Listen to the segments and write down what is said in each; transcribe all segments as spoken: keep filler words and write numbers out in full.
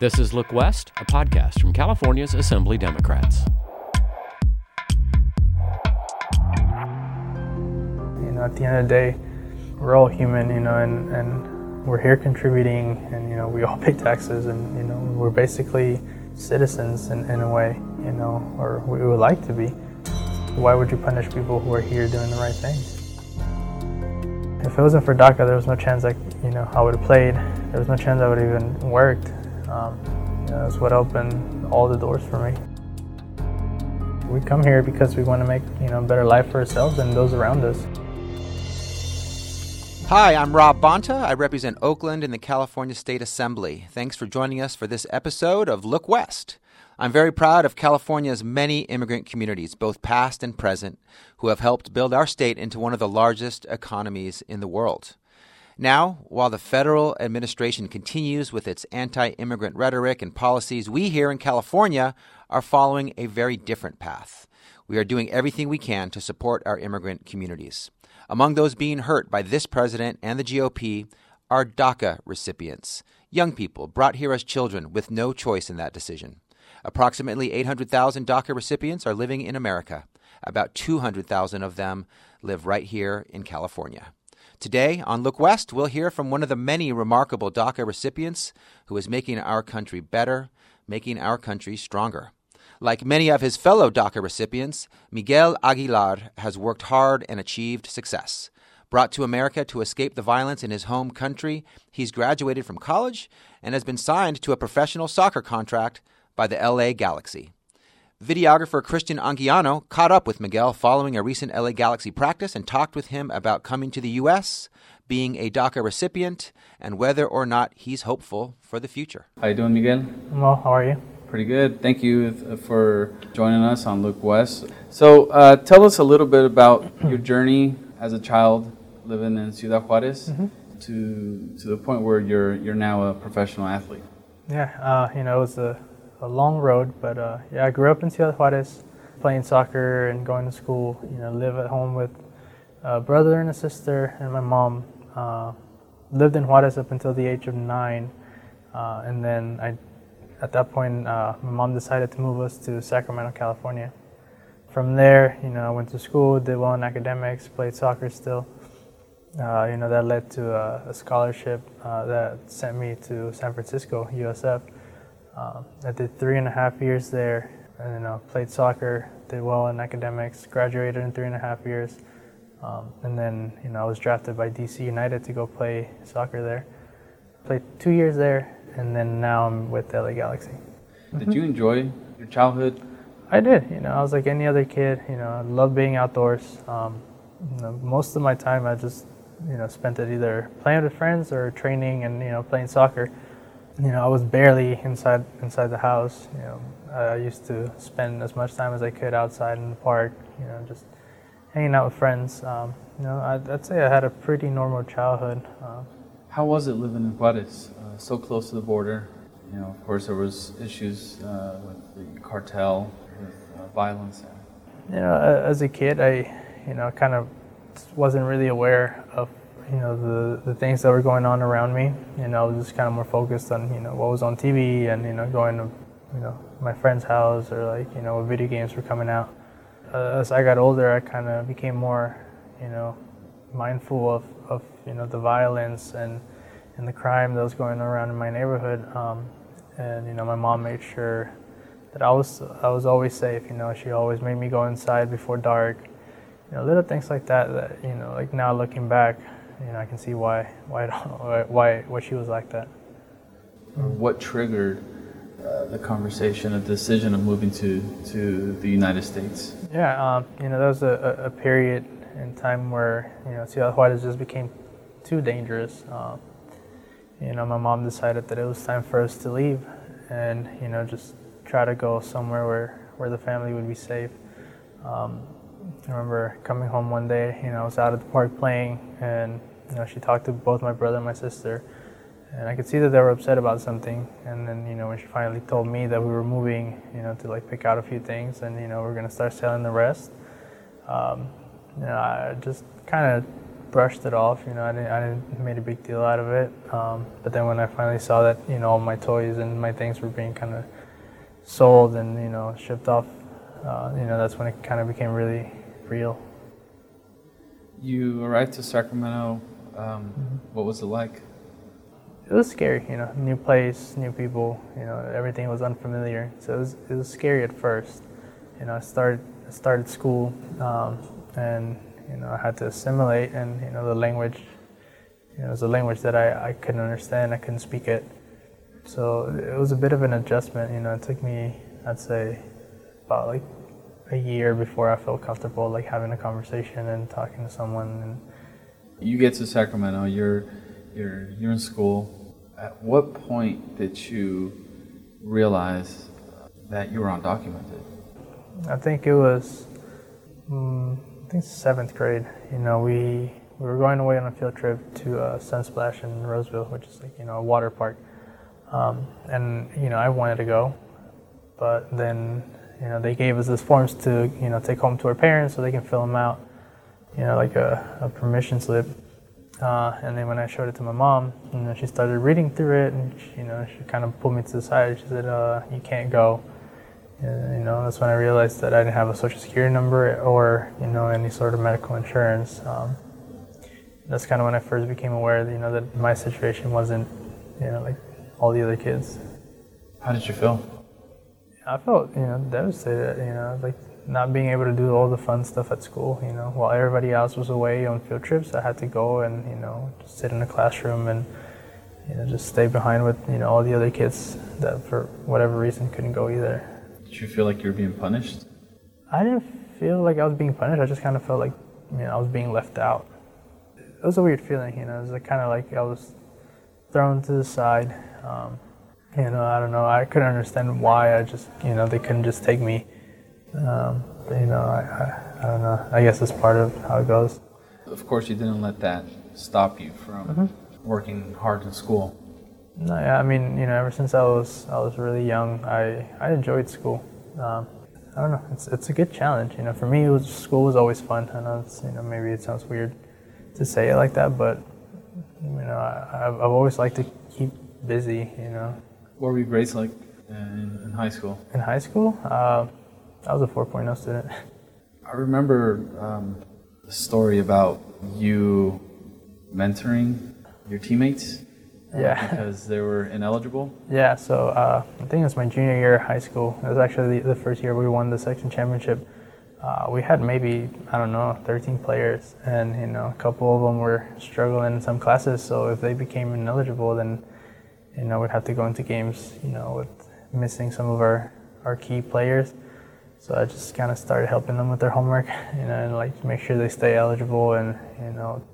This is Look West, a podcast from California's Assembly Democrats. You know, at the end of the day, we're all human, you know, and, and we're here contributing, and, you know, we all pay taxes, and, you know, we're basically citizens in, in a way, you know, or we would like to be. Why would you punish people who are here doing the right thing? If it wasn't for DACA, there was no chance that, you know, I would have played. There was no chance I would have even worked. Um, you know, it's what opened all the doors for me. We come here because we want to make, you know, a better life for ourselves and those around us. Hi, I'm Rob Bonta. I represent Oakland in the California State Assembly. Thanks for joining us for this episode of Look West. I'm very proud of California's many immigrant communities, both past and present, who have helped build our state into one of the largest economies in the world. Now, while the federal administration continues with its anti-immigrant rhetoric and policies, we here in California are following a very different path. We are doing everything we can to support our immigrant communities. Among those being hurt by this president and the G O P are DACA recipients, young people brought here as children with no choice in that decision. Approximately eight hundred thousand DACA recipients are living in America. About two hundred thousand of them live right here in California. Today on Look West, we'll hear from one of the many remarkable DACA recipients who is making our country better, making our country stronger. Like many of his fellow DACA recipients, Miguel Aguilar has worked hard and achieved success. Brought to America to escape the violence in his home country, he's graduated from college and has been signed to a professional soccer contract by the L A Galaxy. Videographer Christian Anguiano caught up with Miguel following a recent L A Galaxy practice and talked with him about coming to the U S, being a DACA recipient, and whether or not he's hopeful for the future. How you doing, Miguel? I'm well. How are you? Pretty good. Thank you th- for joining us on Look West. So uh, tell us a little bit about your journey as a child living in Ciudad Juarez mm-hmm. to to the point where you're you're now a professional athlete. Yeah, uh, you know, it's a a long road, but uh, yeah, I grew up in Ciudad Juarez, playing soccer and going to school. You know, live at home with a brother and a sister, and my mom. Uh, lived in Juarez up until the age of nine, uh, and then I, at that point, uh, my mom decided to move us to Sacramento, California. From there, you know, I went to school, did well in academics, played soccer still. Uh, you know, that led to a, a scholarship uh, that sent me to San Francisco, U S F. Uh, I did three and a half years there, and you know, played soccer, did well in academics, graduated in three and a half years, um, and then you know I was drafted by D C United to go play soccer there. Played two years there, and then now I'm with L A Galaxy. Did mm-hmm. you enjoy your childhood? I did. You know, I was like any other kid. You know, I loved being outdoors. Um, you know, most of my time, I just you know spent it either playing with friends or training and you know playing soccer. You know, I was barely inside inside the house. You know, I used to spend as much time as I could outside in the park. You know, just hanging out with friends. Um, you know, I'd, I'd say I had a pretty normal childhood. Uh, How was it living in Juarez, uh, so close to the border? You know, of course, there was issues uh, with the cartel, with uh, violence. You know, as a kid, I, you know, kind of wasn't really aware of. You know, the, the things that were going on around me, you know, I was just kind of more focused on, you know, what was on T V and, you know, going to, you know, my friend's house or like, you know, what video games were coming out. Uh, as I got older, I kind of became more, you know, mindful of, of, you know, the violence and, and the crime that was going around in my neighborhood. Um, and, you know, my mom made sure that I was, I was always safe, you know, she always made me go inside before dark, you know, little things like that, that, you know, like now looking back, you know, I can see why, why, why, why she was like that. What triggered uh, the conversation, the decision of moving to, to the United States? Yeah, um, you know, there was a, a period in time where, you know, Ciudad Juarez just became too dangerous. Um, you know, my mom decided that it was time for us to leave and, you know, just try to go somewhere where, where the family would be safe. Um, I remember coming home one day, you know, I was out at the park playing, and, you know, she talked to both my brother and my sister, and I could see that they were upset about something, and then, you know, when she finally told me that we were moving, you know, to, like, pick out a few things, and, you know, we we're going to start selling the rest, um, you know, I just kind of brushed it off, you know, I didn't, I didn't made a big deal out of it. Um, but then when I finally saw that, you know, all my toys and my things were being kind of sold and, you know, shipped off, uh, you know, that's when it kind of became really real. You arrived to Sacramento. Um, mm-hmm. What was it like? It was scary, you know, new place, new people, you know, everything was unfamiliar. So it was, it was scary at first. You know, I started, I started school um, and, you know, I had to assimilate and, you know, the language, you know, it was a language that I, I couldn't understand, I couldn't speak it. So it was a bit of an adjustment, you know, it took me, I'd say, about like a year before I felt comfortable, like having a conversation and talking to someone. And you get to Sacramento, you're... You're, you're in school. At what point did you realize that you were undocumented? I think it was, um, I think seventh grade. You know, we we were going away on a field trip to uh, Sunsplash in Roseville, which is like, you know, a water park. Um, and, you know, I wanted to go, but then, you know, they gave us these forms to, you know, take home to our parents so they can fill them out, you know, like a, a permission slip. Uh, and then when I showed it to my mom, you know, she started reading through it, and she, you know, she kind of pulled me to the side. She said, uh, "You can't go." And, you know, that's when I realized that I didn't have a social security number or, you know, any sort of medical insurance. Um, that's kind of when I first became aware, that, you know, that my situation wasn't, you know, like all the other kids. How did you feel? I felt, you know, devastated. You know, like, not being able to do all the fun stuff at school, you know, while everybody else was away on field trips, I had to go and, you know, just sit in the classroom and, you know, just stay behind with, you know, all the other kids that for whatever reason couldn't go either. Did you feel like you were being punished? I didn't feel like I was being punished. I just kind of felt like, you know, I was being left out. It was a weird feeling, you know, it was like kind of like I was thrown to the side. Um, you know, I don't know, I couldn't understand why I just, you know, they couldn't just take me. Um, but, you know, I, I, I don't know. I guess it's part of how it goes. Of course, you didn't let that stop you from mm-hmm. working hard in school. No, yeah, I mean, you know, ever since I was I was really young, I, I enjoyed school. Um, I don't know. It's it's a good challenge. You know, for me, it was, school was always fun. I know it's, you know, maybe it sounds weird to say it like that, but, you know, I, I've always liked to keep busy. You know. What were your grades like in, in high school? In high school. Uh, I was a four point oh student. I remember um, a story about you mentoring your teammates. Yeah. Uh, because they were ineligible. Yeah, so uh, I think it was my junior year of high school. It was actually the, the first year we won the section championship. Uh, we had maybe, I don't know, thirteen players. And, you know, a couple of them were struggling in some classes. So if they became ineligible, then, you know, we'd have to go into games, you know, with missing some of our, our key players. So I just kind of started helping them with their homework, you know, and like make sure they stay eligible, and, you know,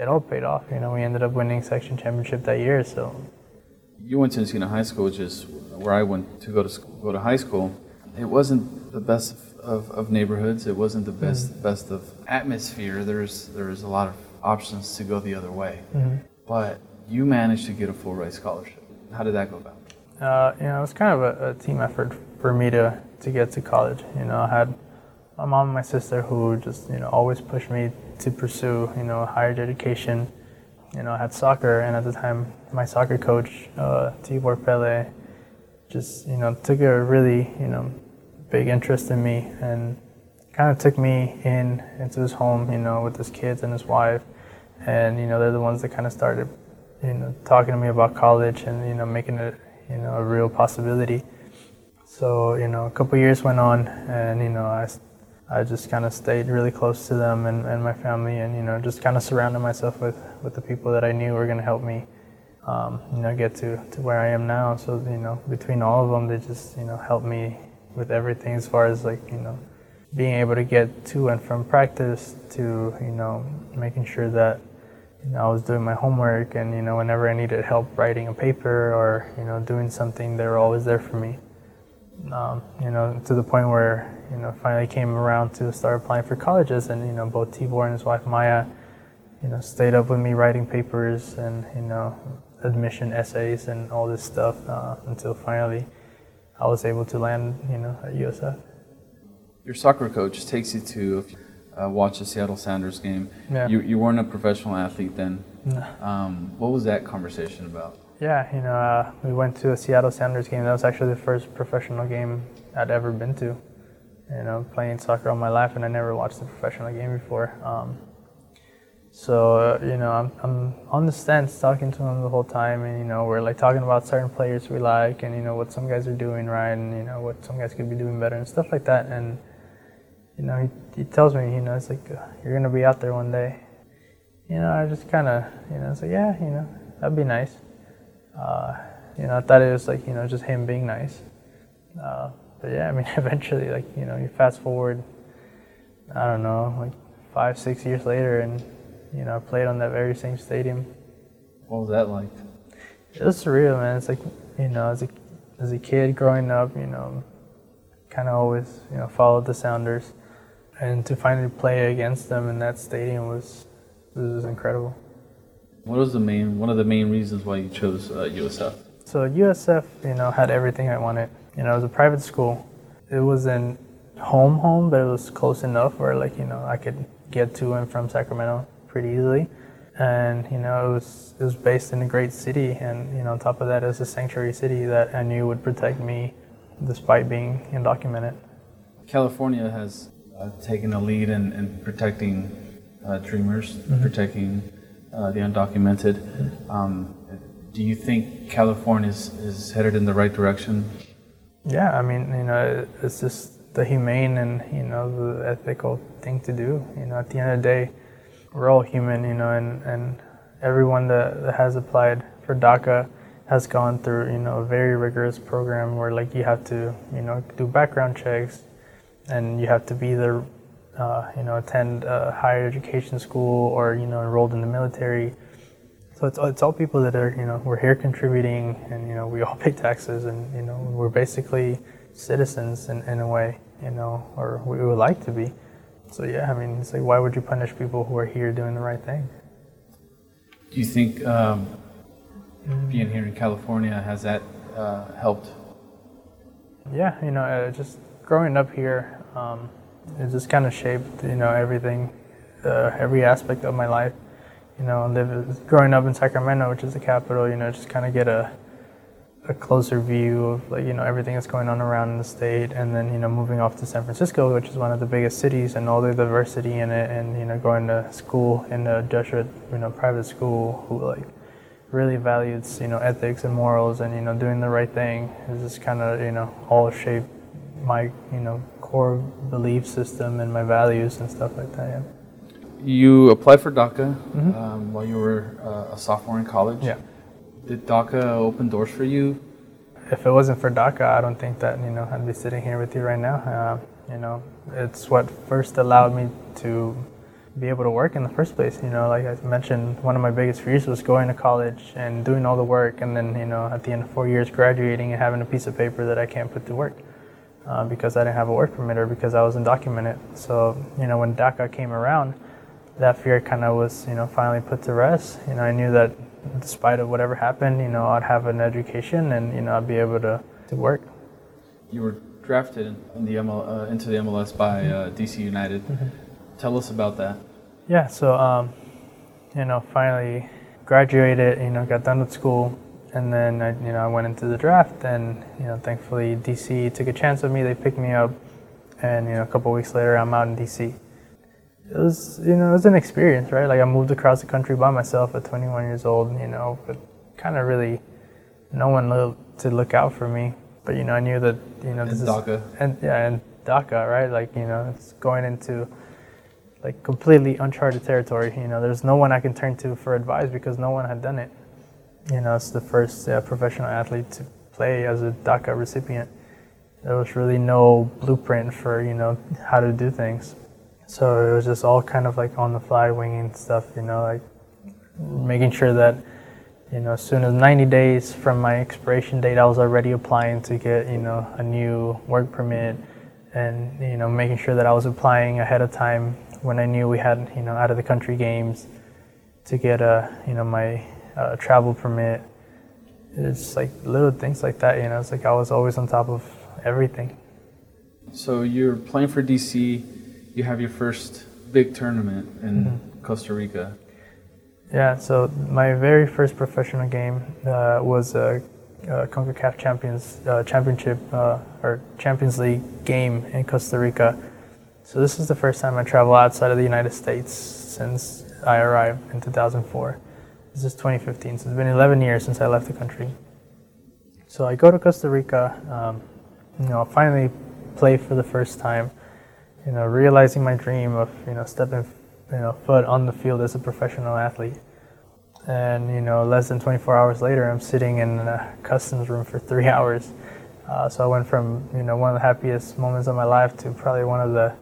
it all paid off. You know, we ended up winning section championship that year. So you went to Encina High School, which is where I went to go to school, go to high school. It wasn't the best of, of neighborhoods. It wasn't the best mm-hmm. best of atmosphere. There's there's a lot of options to go the other way, mm-hmm. but you managed to get a full-ride scholarship. How did that go about? Uh, you know, it was kind of a, a team effort for me to. to get to college. You know, I had my mom and my sister who just, you know, always pushed me to pursue, you know, higher education. You know, I had soccer, and at the time my soccer coach, uh, Tibor Pele, just, you know, took a really, you know, big interest in me and kind of took me in into his home, you know, with his kids and his wife. And, you know, they're the ones that kind of started, you know, talking to me about college and, you know, making it, you know, a real possibility. So, you know, a couple of years went on, and, you know, I, I just kind of stayed really close to them and, and my family, and, you know, just kind of surrounded myself with, with the people that I knew were going to help me, um, you know, get to, to where I am now. So, you know, between all of them, they just, you know, helped me with everything as far as, like, you know, being able to get to and from practice to, you know, making sure that, you know, I was doing my homework, and, you know, whenever I needed help writing a paper or, you know, doing something, they were always there for me. Um, you know, to the point where, you know, finally came around to start applying for colleges, and, you know, both Tibor and his wife Maya, you know, stayed up with me writing papers and, you know, admission essays and all this stuff uh, until finally I was able to land, you know, at U S F. Your soccer coach takes you to uh, watch a Seattle Sounders game. Yeah. You you weren't a professional athlete then. No. Um, what was that conversation about? Yeah, you know, uh, we went to a Seattle Sounders game. That was actually the first professional game I'd ever been to. You know, playing soccer all my life, and I never watched a professional game before. Um, so, uh, you know, I'm, I'm on the stands talking to them the whole time, and, you know, we're, like, talking about certain players we like and, you know, what some guys are doing right and, you know, what some guys could be doing better and stuff like that. And, you know, he, he tells me, you know, it's like, you're going to be out there one day. You know, I just kind of, you know, it's like, yeah, you know, that'd be nice. Uh, you know, I thought it was, like, you know, just him being nice. Uh, but, yeah, I mean, eventually, like, you know, you fast forward, I don't know, like, five, six years later, and, you know, I played on that very same stadium. What was that like? It was surreal, man. It's like, you know, as a, as a kid growing up, you know, kind of always, you know, followed the Sounders. And to finally play against them in that stadium was was incredible. What was the main, one of the main reasons why you chose uh, U S F? So U S F, you know, had everything I wanted. You know, it was a private school. It wasn't home home, but it was close enough where, like, you know, I could get to and from Sacramento pretty easily. And, you know, it was it was based in a great city, and, you know, on top of that, it was a sanctuary city that I knew would protect me despite being undocumented. California has uh, taken a lead in, in protecting uh, dreamers, mm-hmm. protecting uh, the undocumented. Mm-hmm. Um, do you think California is, is headed in the right direction? Yeah, I mean, you know, it's just the humane and, you know, the ethical thing to do. You know, at the end of the day, we're all human, you know, and, and everyone that, that has applied for DACA has gone through, you know, a very rigorous program where, like, you have to, you know, do background checks, and you have to be there, uh, you know, attend a higher education school, or, you know, enrolled in the military. So it's, it's all people that are, you know, we're here contributing, and, you know, we all pay taxes, and, you know, we're basically citizens in, in a way, you know, or we would like to be. So, yeah, I mean, it's like, why would you punish people who are here doing the right thing? Do you think um, mm. being here in California, has that uh, helped? Yeah, you know, uh, just growing up here, um, it just kind of shaped, you know, everything, uh, every aspect of my life. You know, live, growing up in Sacramento, which is the capital, you know, just kind of get a a closer view of, like, you know, everything that's going on around in the state. And then, you know, moving off to San Francisco, which is one of the biggest cities, and all the diversity in it, and, you know, going to school in a Jesuit, you know, private school who, like, really values, you know, ethics and morals, and, you know, doing the right thing. It's just kind of, you know, all shaped my, you know, core belief system and my values and stuff like that, yeah. You applied for DACA mm-hmm. um, while you were uh, a sophomore in college. Yeah. Did DACA open doors for you? If it wasn't for DACA, I don't think that, you know, I'd be sitting here with you right now. Uh, you know, it's what first allowed me to be able to work in the first place. You know, like I mentioned, one of my biggest fears was going to college and doing all the work, and then, you know, at the end of four years graduating and having a piece of paper that I can't put to work. Uh, because I didn't have a work permit, or because I was undocumented. So, you know, when DACA came around, that fear kind of was, you know, finally put to rest. You know, I knew that despite of whatever happened, you know, I'd have an education, and, you know, I'd be able to, to work. You were drafted in the M L, uh, into the M L S by uh, D C United. Mm-hmm. Tell us about that. Yeah, so, um, you know, finally graduated, you know, got done with school, and then, I, you know, I went into the draft, and, you know, thankfully D C took a chance on me. They picked me up, and, you know, a couple weeks later, I'm out in D C It was, you know, it was an experience, right? Like, I moved across the country by myself at twenty-one years old, you know, but kind of really no one lo- to look out for me. But, you know, I knew that, you know, this is... DACA. And, yeah, and DACA, right? Like, you know, it's going into, like, completely uncharted territory. You know, there's no one I can turn to for advice because no one had done it. You know, it's the first uh, professional athlete to play as a DACA recipient. There was really no blueprint for, you know, how to do things. So it was just all kind of like on the fly winging stuff, you know, like making sure that, you know, as soon as ninety days from my expiration date, I was already applying to get, you know, a new work permit, and, you know, making sure that I was applying ahead of time when I knew we had, you know, out of the country games to get a, you know, my uh, travel permit. It's like little things like that, you know, it's like I was always on top of everything. So you're playing for D C. You have your first big tournament in mm-hmm. Costa Rica. Yeah, so my very first professional game uh, was a, a CONCACAF Champions uh, championship uh, or Champions League game in Costa Rica. So this is the first time I traveled outside of the United States since I arrived in two thousand four. This is twenty fifteen, so it's been eleven years since I left the country. So I go to Costa Rica, um, you know, finally play for the first time, you know, realizing my dream of, you know, stepping you know, foot on the field as a professional athlete. And, you know, less than twenty-four hours later, I'm sitting in a customs room for three hours. Uh, so I went from, you know, one of the happiest moments of my life to probably one of the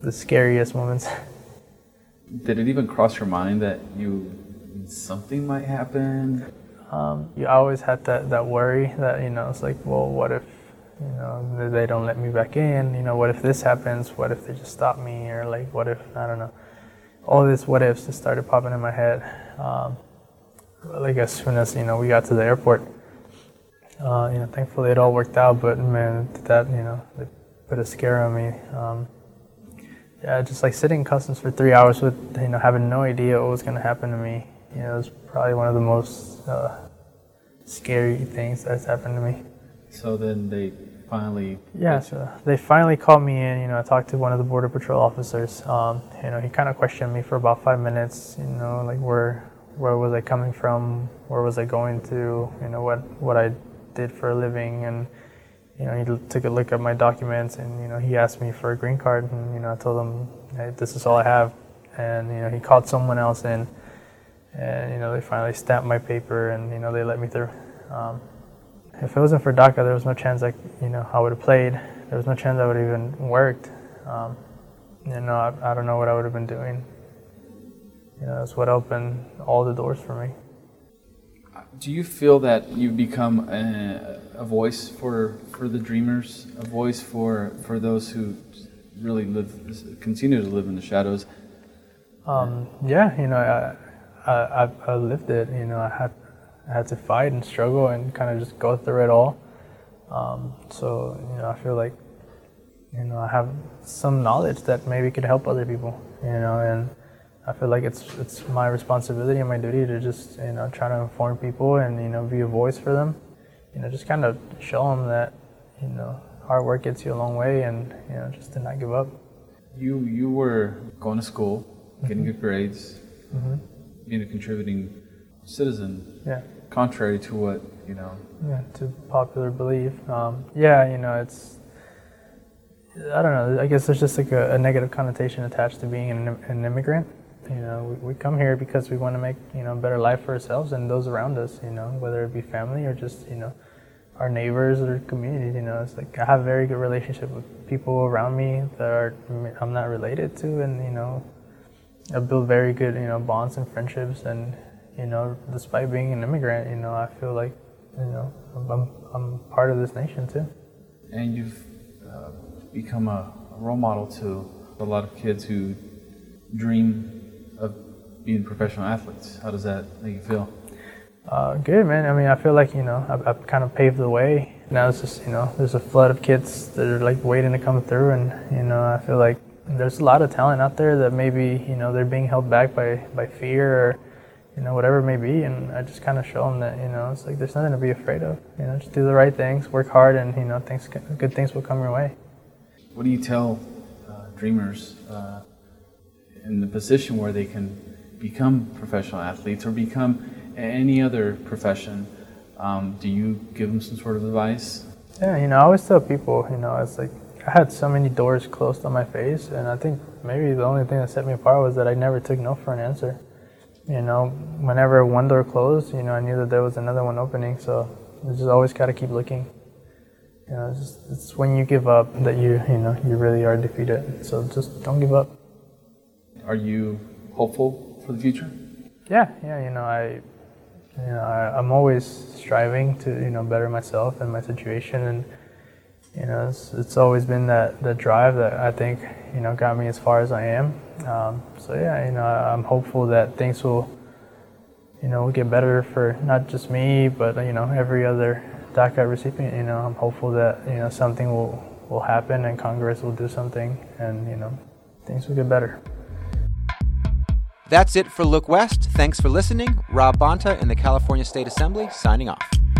the scariest moments. Did it even cross your mind that you, something might happen? Um, you always had that, that worry that, you know, it's like, well, what if, you know, they don't let me back in? You know, what if this happens? What if they just stop me? Or like, what if, I don't know. All these what ifs just started popping in my head. Um, like as soon as, you know, we got to the airport, uh, you know, thankfully it all worked out, but man, that, you know, it put a scare on me. Um, yeah, just like sitting in customs for three hours with, you know, having no idea what was going to happen to me. You know, it was probably one of the most uh, scary things that's happened to me. So then they finally... Yeah, so they finally called me in. You know, I talked to one of the Border Patrol officers. Um, you know, he kind of questioned me for about five minutes, you know, like where where was I coming from? Where was I going to? You know, what, what I did for a living. And, you know, he took a look at my documents and, you know, he asked me for a green card. And, you know, I told him, hey, this is all I have. And, you know, he called someone else in. And, you know, they finally stamped my paper and, you know, they let me through. Um, if it wasn't for DACA, there was no chance I, you know, I would have played. There was no chance I would have even worked. Um, you know, I, I don't know what I would have been doing. You know, that's what opened all the doors for me. Do you feel that you've become a, a voice for for the dreamers, a voice for, for those who really live, continue to live in the shadows? Um, yeah, you know, I, I, I lived it, you know, I had I had to fight and struggle and kind of just go through it all. Um, so, you know, I feel like, you know, I have some knowledge that maybe could help other people, you know, and I feel like it's it's my responsibility and my duty to just, you know, try to inform people and, you know, be a voice for them. You know, just kind of show them that, you know, hard work gets you a long way and, you know, just to not give up. You, you were going to school, getting good grades. Mm-hmm. Being a contributing citizen, yeah. Contrary to what, you know... Yeah, to popular belief. Um, yeah, you know, it's... I don't know, I guess there's just like a, a negative connotation attached to being an, an immigrant. You know, we, we come here because we want to make, you know, a better life for ourselves and those around us, you know, whether it be family or just, you know, our neighbors or communities, you know. It's like I have a very good relationship with people around me that are I'm not related to and, you know... I build very good, you know, bonds and friendships, and you know, despite being an immigrant, you know, I feel like, you know, I'm I'm part of this nation too. And you've uh, become a role model to a lot of kids who dream of being professional athletes. How does that make you feel? Uh, good, man. I mean, I feel like, you know, I've, I've kind of paved the way. Now it's just, you know, there's a flood of kids that are like waiting to come through, and you know, I feel like. There's a lot of talent out there that maybe, you know, they're being held back by, by fear or, you know, whatever it may be. And I just kind of show them that, you know, it's like there's nothing to be afraid of. You know, just do the right things, work hard, and, you know, things good things will come your way. What do you tell uh, dreamers uh, in the position where they can become professional athletes or become any other profession? Um, do you give them some sort of advice? Yeah, you know, I always tell people, you know, it's like, I had so many doors closed on my face, and I think maybe the only thing that set me apart was that I never took no for an answer. You know, whenever one door closed, you know, I knew that there was another one opening, so you just always got to keep looking. You know, it's, just, it's when you give up that you, you know, you really are defeated, so just don't give up. Are you hopeful for the future? Yeah, yeah, you know, I, you know, I, I'm always striving to, you know, better myself and my situation, and you know, it's, it's always been that, that drive that I think, you know, got me as far as I am. Um, so, yeah, you know, I'm hopeful that things will, you know, will get better for not just me, but, you know, every other DACA recipient. You know, I'm hopeful that, you know, something will, will happen and Congress will do something and, you know, things will get better. That's it for Look West. Thanks for listening. Rob Bonta in the California State Assembly signing off.